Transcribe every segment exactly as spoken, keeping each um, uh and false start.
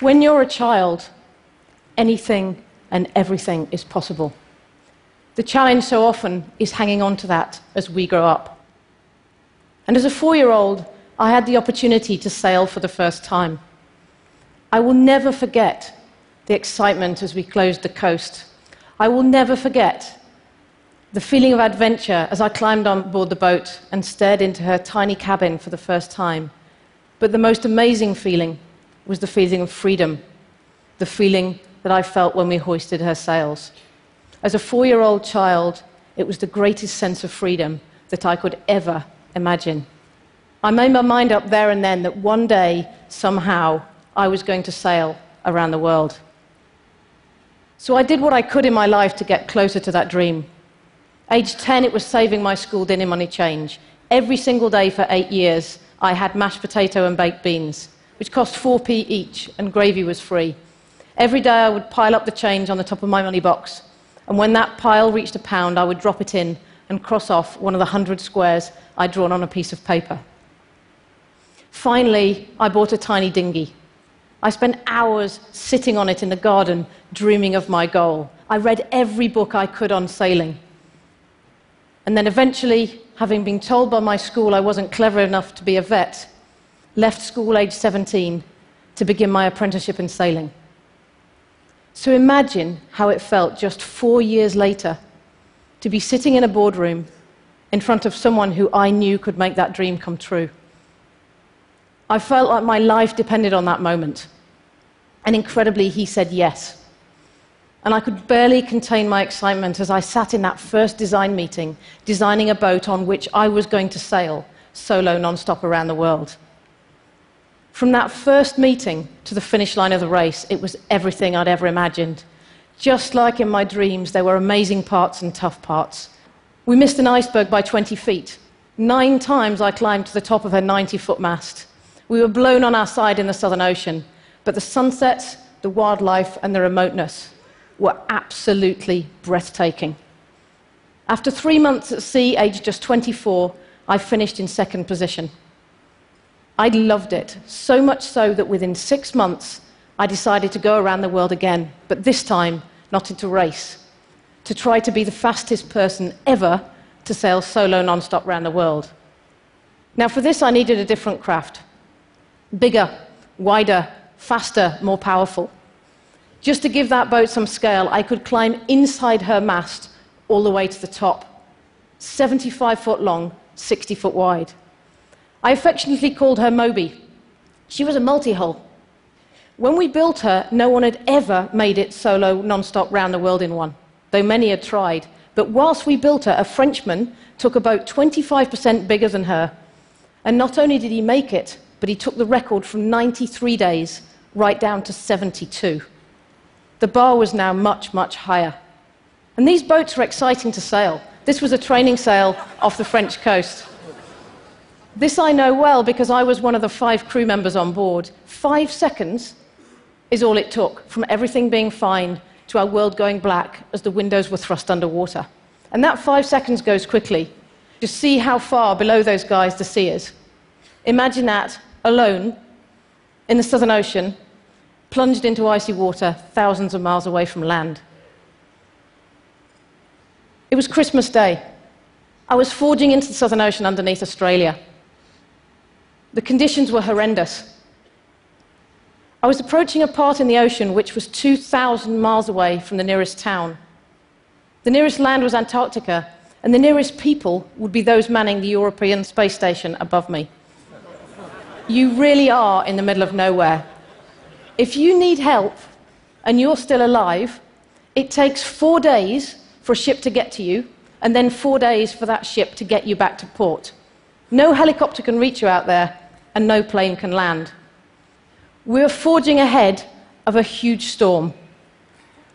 When you're a child, anything and everything is possible. The challenge so often is hanging on to that as we grow up. And as a four-year-old, I had the opportunity to sail for the first time. I will never forget the excitement as we closed the coast. I will never forget the feeling of adventure as I climbed on board the boat and stared into her tiny cabin for the first time. But the most amazing feeling was the feeling of freedom, the feeling that I felt when we hoisted her sails. As a four-year-old child, it was the greatest sense of freedom that I could ever imagine. I made my mind up there and then that one day, somehow, I was going to sail around the world. So I did what I could in my life to get closer to that dream. Age ten, it was saving my school dinner money change. Every single day for eight years, I had mashed potato and baked beans, which cost four p each, and gravy was free. Every day I would pile up the change on the top of my money box, and when that pile reached a pound, I would drop it in and cross off one of the hundred squares I'd drawn on a piece of paper. Finally, I bought a tiny dinghy. I spent hours sitting on it in the garden, dreaming of my goal. I read every book I could on sailing. And then eventually, having been told by my school I wasn't clever enough to be a vet, left school age seventeen to begin my apprenticeship in sailing. So imagine how it felt just four years later to be sitting in a boardroom in front of someone who I knew could make that dream come true. I felt like my life depended on that moment. And incredibly, he said yes. And I could barely contain my excitement as I sat in that first design meeting, designing a boat on which I was going to sail solo non-stop around the world. From that first meeting to the finish line of the race, it was everything I'd ever imagined. Just like in my dreams, there were amazing parts and tough parts. We missed an iceberg by twenty feet. Nine times I climbed to the top of her ninety-foot mast. We were blown on our side in the Southern Ocean, but the sunsets, the wildlife, and the remoteness were absolutely breathtaking. After three months at sea, aged just twenty-four, I finished in second position. I loved it, so much so that within six months, I decided to go around the world again, but this time not into race, to try to be the fastest person ever to sail solo non-stop around the world. Now for this, I needed a different craft. Bigger, wider, faster, more powerful. Just to give that boat some scale, I could climb inside her mast all the way to the top. seventy-five foot long, sixty foot wide. I affectionately called her Moby. She was a multi-hull. When we built her, no one had ever made it solo, non-stop, round the world in one, though many had tried. But whilst we built her, a Frenchman took a boat twenty-five percent bigger than her. And not only did he make it, but he took the record from ninety-three days right down to seventy-two. The bar was now much, much higher. And these boats were exciting to sail. This was a training sail off the French coast. This I know well because I was one of the five crew members on board. Five seconds is all it took, from everything being fine to our world going black as the windows were thrust underwater. And that five seconds goes quickly. Just see how far below those guys the sea is. Imagine that, alone, in the Southern Ocean, plunged into icy water thousands of miles away from land. It was Christmas Day. I was forging into the Southern Ocean underneath Australia. The conditions were horrendous. I was approaching a part in the ocean which was two thousand miles away from the nearest town. The nearest land was Antarctica, and the nearest people would be those manning the European space station above me. You really are in the middle of nowhere. If you need help and you're still alive, it takes four days for a ship to get to you, and then four days for that ship to get you back to port. No helicopter can reach you out there, and no plane can land. We're forging ahead of a huge storm.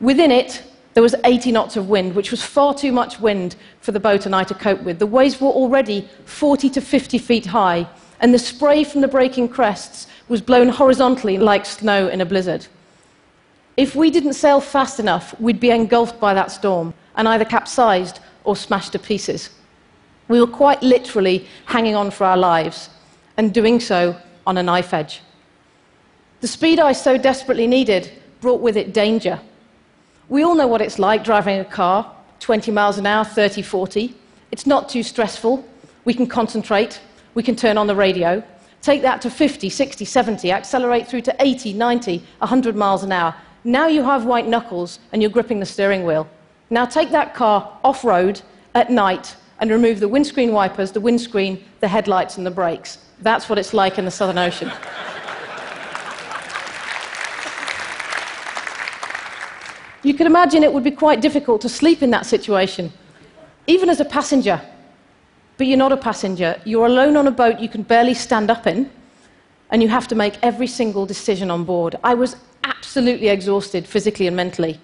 Within it, there was eighty knots of wind, which was far too much wind for the boat and I to cope with. The waves were already forty to fifty feet high, and the spray from the breaking crests was blown horizontally like snow in a blizzard. If we didn't sail fast enough, we'd be engulfed by that storm and either capsized or smashed to pieces. We were quite literally hanging on for our lives, and doing so on a knife edge. The speed I so desperately needed brought with it danger. We all know what it's like driving a car, twenty miles an hour, thirty, forty. It's not too stressful. We can concentrate. We can turn on the radio. Take that to fifty, sixty, seventy, accelerate through to eighty, ninety, one hundred miles an hour. Now you have white knuckles and you're gripping the steering wheel. Now take that car off-road at night and remove the windscreen wipers, the windscreen, the headlights and the brakes. That's what it's like in the Southern Ocean. You can imagine it would be quite difficult to sleep in that situation, even as a passenger. But you're not a passenger. You're alone on a boat you can barely stand up in, and you have to make every single decision on board. I was absolutely exhausted physically and mentally.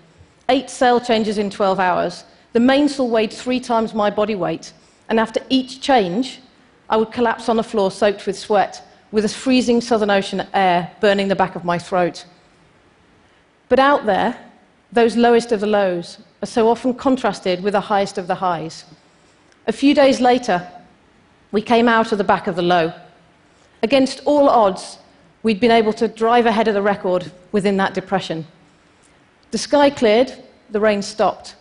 Eight sail changes in twelve hours. The mainsail weighed three times my body weight, and after each change, I would collapse on the floor soaked with sweat, with the freezing Southern Ocean air burning the back of my throat. But out there, those lowest of the lows are so often contrasted with the highest of the highs. A few days later, we came out of the back of the low. Against all odds, we'd been able to drive ahead of the record within that depression. The sky cleared, the rain stopped,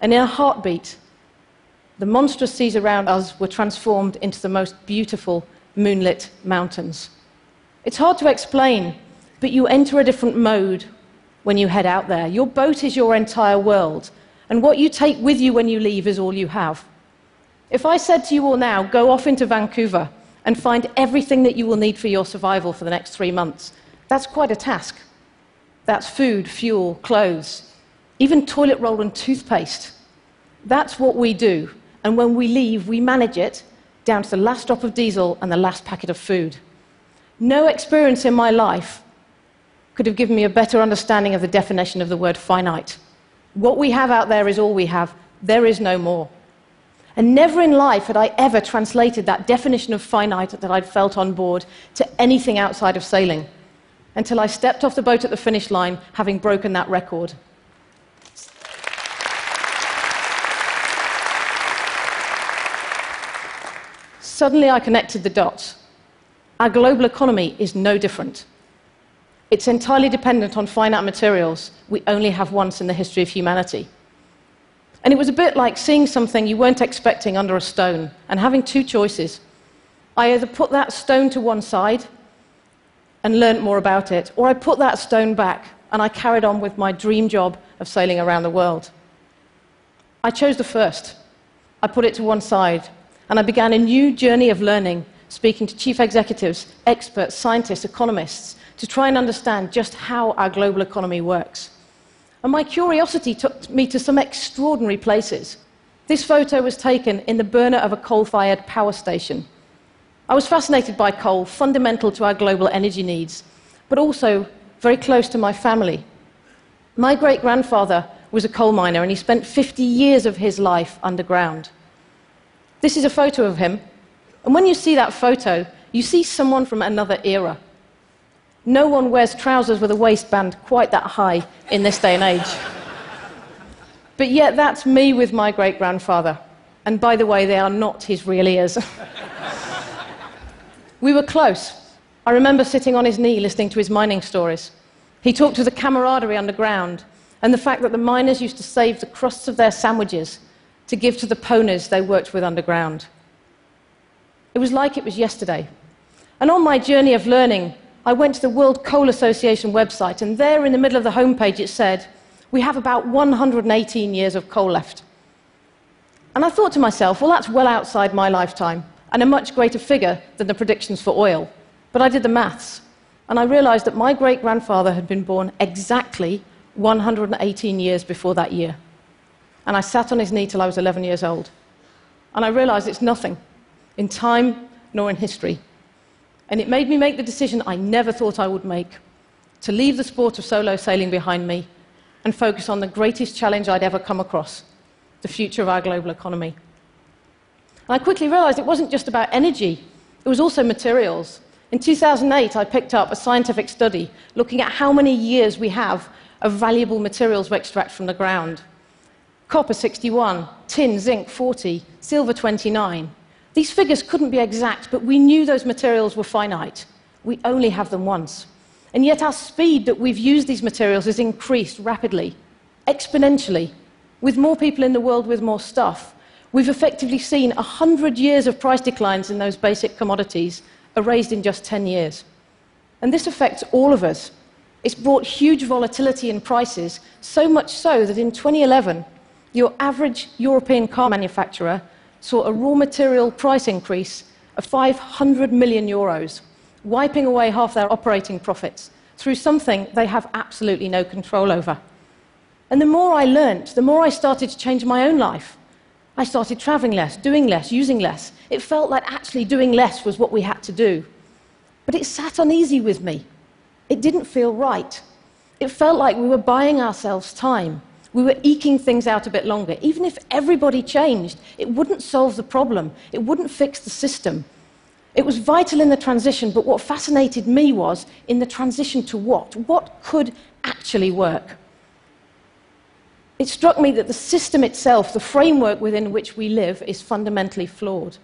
and in a heartbeat, the monstrous seas around us were transformed into the most beautiful moonlit mountains. It's hard to explain, but you enter a different mode when you head out there. Your boat is your entire world, and what you take with you when you leave is all you have. If I said to you all now, go off into Vancouver and find everything that you will need for your survival for the next three months, that's quite a task. That's food, fuel, clothes, even toilet roll and toothpaste. That's what we do, and when we leave, we manage it down to the last drop of diesel and the last packet of food. No experience in my life could have given me a better understanding of the definition of the word finite. What we have out there is all we have. There is no more. And never in life had I ever translated that definition of finite that I'd felt on board to anything outside of sailing, until I stepped off the boat at the finish line, having broken that record. Suddenly I connected the dots. Our global economy is no different. It's entirely dependent on finite materials we only have once in the history of humanity. And it was a bit like seeing something you weren't expecting under a stone and having two choices. I either put that stone to one side and learnt more about it, or I put that stone back and I carried on with my dream job of sailing around the world. I chose the first. I put it to one side and I began a new journey of learning, speaking to chief executives, experts, scientists, economists, to try and understand just how our global economy works. And my curiosity took me to some extraordinary places. This photo was taken in the burner of a coal-fired power station. I was fascinated by coal, fundamental to our global energy needs, but also very close to my family. My great-grandfather was a coal miner, and he spent fifty years of his life underground. This is a photo of him, and when you see that photo, you see someone from another era. No one wears trousers with a waistband quite that high in this day and age. But yet that's me with my great-grandfather. And by the way, they are not his real ears. We were close. I remember sitting on his knee listening to his mining stories. He talked to the camaraderie underground and the fact that the miners used to save the crusts of their sandwiches to give to the ponies they worked with underground. It was like it was yesterday. And on my journey of learning, I went to the World Coal Association website, and there in the middle of the homepage it said, we have about one hundred eighteen years of coal left. And I thought to myself, well, that's well outside my lifetime, and a much greater figure than the predictions for oil. But I did the maths, and I realized that my great-grandfather had been born exactly one hundred eighteen years before that year. And I sat on his knee till I was eleven years old. And I realized it's nothing, in time nor in history. And it made me make the decision I never thought I would make, to leave the sport of solo sailing behind me and focus on the greatest challenge I'd ever come across, the future of our global economy. And I quickly realized it wasn't just about energy, it was also materials. In two thousand eight, I picked up a scientific study looking at how many years we have of valuable materials we extract from the ground. Copper, sixty-one, tin, zinc, forty, silver, twenty-nine. These figures couldn't be exact, but we knew those materials were finite. We only have them once. And yet our speed that we've used these materials has increased rapidly, exponentially. With more people in the world with more stuff, we've effectively seen one hundred years of price declines in those basic commodities erased in just ten years. And this affects all of us. It's brought huge volatility in prices, so much so that in twenty eleven, your average European car manufacturer saw a raw material price increase of five hundred million euros, wiping away half their operating profits through something they have absolutely no control over. And the more I learnt, the more I started to change my own life. I started travelling less, doing less, using less. It felt like actually doing less was what we had to do. But it sat uneasy with me. It didn't feel right. It felt like we were buying ourselves time. We were eking things out a bit longer. Even if everybody changed, it wouldn't solve the problem. It wouldn't fix the system. It was vital in the transition, but what fascinated me was, in the transition to what? What could actually work? It struck me that the system itself, the framework within which we live, is fundamentally flawed.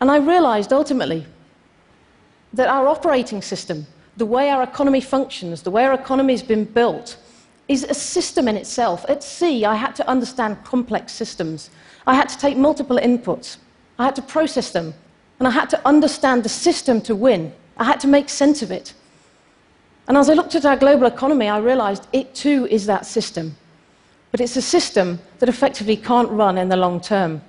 And I realized, ultimately, that our operating system, the way our economy functions, the way our economy's been built, is a system in itself. At sea, I had to understand complex systems. I had to take multiple inputs. I had to process them. And I had to understand the system to win. I had to make sense of it. And as I looked at our global economy, I realized it too is that system. But it's a system that effectively can't run in the long term.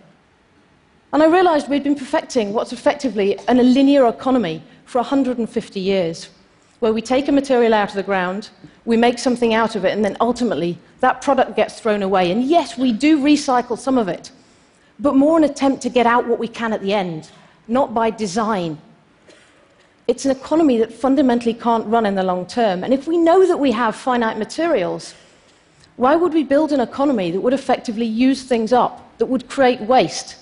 And I realized we'd been perfecting what's effectively an linear economy for one hundred fifty years, where we take a material out of the ground, we make something out of it, and then ultimately that product gets thrown away. And yes, we do recycle some of it, but more an attempt to get out what we can at the end, not by design. It's an economy that fundamentally can't run in the long term. And if we know that we have finite materials, why would we build an economy that would effectively use things up, that would create waste?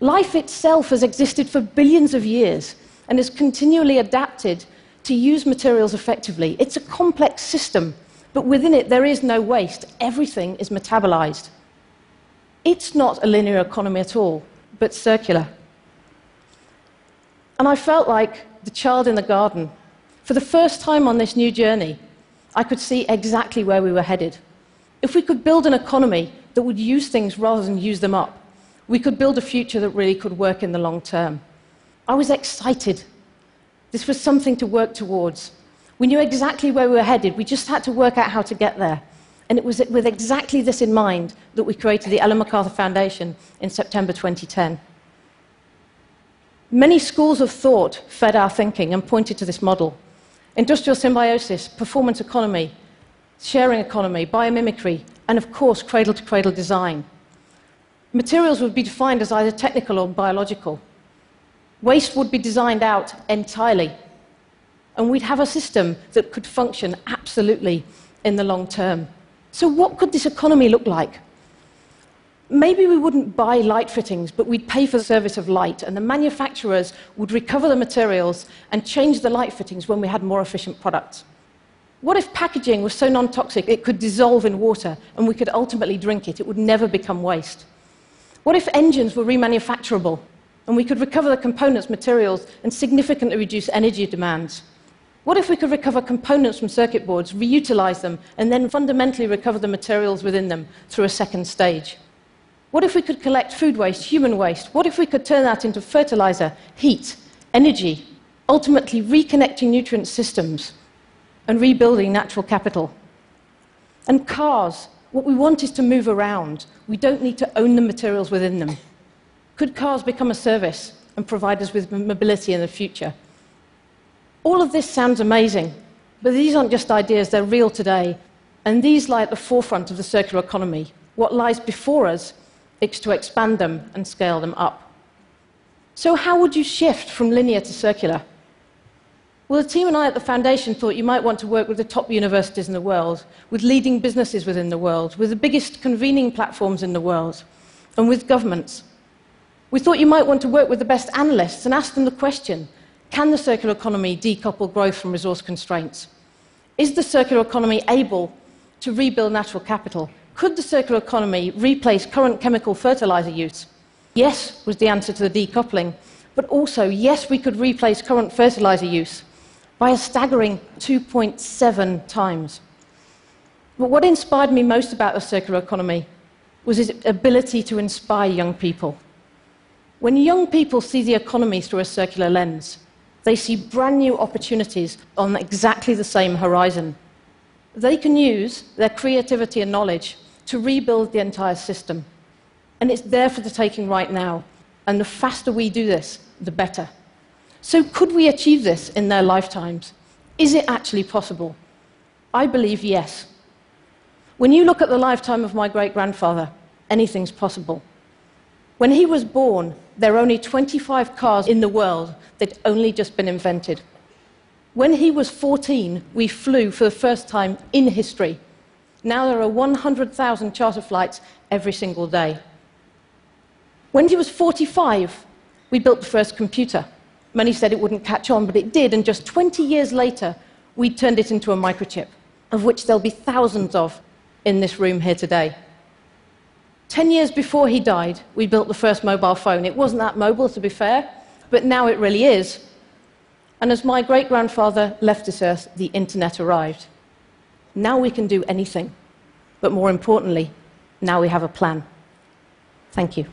Life itself has existed for billions of years and has continually adapted to use materials effectively. It's a complex system, but within it there is no waste. Everything is metabolized. It's not a linear economy at all, but circular. And I felt like the child in the garden. For the first time on this new journey, I could see exactly where we were headed. If we could build an economy that would use things rather than use them up, we could build a future that really could work in the long term. I was excited. This was something to work towards. We knew exactly where we were headed. We just had to work out how to get there. And it was with exactly this in mind that we created the Ellen MacArthur Foundation in September twenty ten. Many schools of thought fed our thinking and pointed to this model. Industrial symbiosis, performance economy, sharing economy, biomimicry, and of course, cradle-to-cradle design. Materials would be defined as either technical or biological. Waste would be designed out entirely. And we'd have a system that could function absolutely in the long term. So what could this economy look like? Maybe we wouldn't buy light fittings, but we'd pay for the service of light, and the manufacturers would recover the materials and change the light fittings when we had more efficient products. What if packaging was so non-toxic it could dissolve in water and we could ultimately drink it? It would never become waste. What if engines were remanufacturable and we could recover the components, materials, and significantly reduce energy demands? What if we could recover components from circuit boards, reutilize them, and then fundamentally recover the materials within them through a second stage? What if we could collect food waste, human waste? What if we could turn that into fertilizer, heat, energy, ultimately reconnecting nutrient systems and rebuilding natural capital? And cars, what we want is to move around. We don't need to own the materials within them. Could cars become a service and provide us with mobility in the future? All of this sounds amazing, but these aren't just ideas, they're real today. And these lie at the forefront of the circular economy. What lies before us it's to expand them and scale them up. So how would you shift from linear to circular? Well, the team and I at the Foundation thought you might want to work with the top universities in the world, with leading businesses within the world, with the biggest convening platforms in the world, and with governments. We thought you might want to work with the best analysts and ask them the question, can the circular economy decouple growth from resource constraints? Is the circular economy able to rebuild natural capital? Could the circular economy replace current chemical fertilizer use? Yes, was the answer to the decoupling. But also, yes, we could replace current fertilizer use by a staggering two point seven times. But what inspired me most about the circular economy was its ability to inspire young people. When young people see the economy through a circular lens, they see brand new opportunities on exactly the same horizon. They can use their creativity and knowledge to rebuild the entire system. And it's there for the taking right now. And the faster we do this, the better. So could we achieve this in their lifetimes? Is it actually possible? I believe yes. When you look at the lifetime of my great-grandfather, anything's possible. When he was born, there were only twenty-five cars in the world that had only just been invented. When he was fourteen, we flew for the first time in history. Now there are one hundred thousand charter flights every single day. When he was forty-five, we built the first computer. Many said it wouldn't catch on, but it did, and just twenty years later, we turned it into a microchip, of which there'll be thousands of in this room here today. Ten years before he died, we built the first mobile phone. It wasn't that mobile, to be fair, but now it really is. And as my great-grandfather left this earth, the internet arrived. Now we can do anything, but more importantly, now we have a plan. Thank you.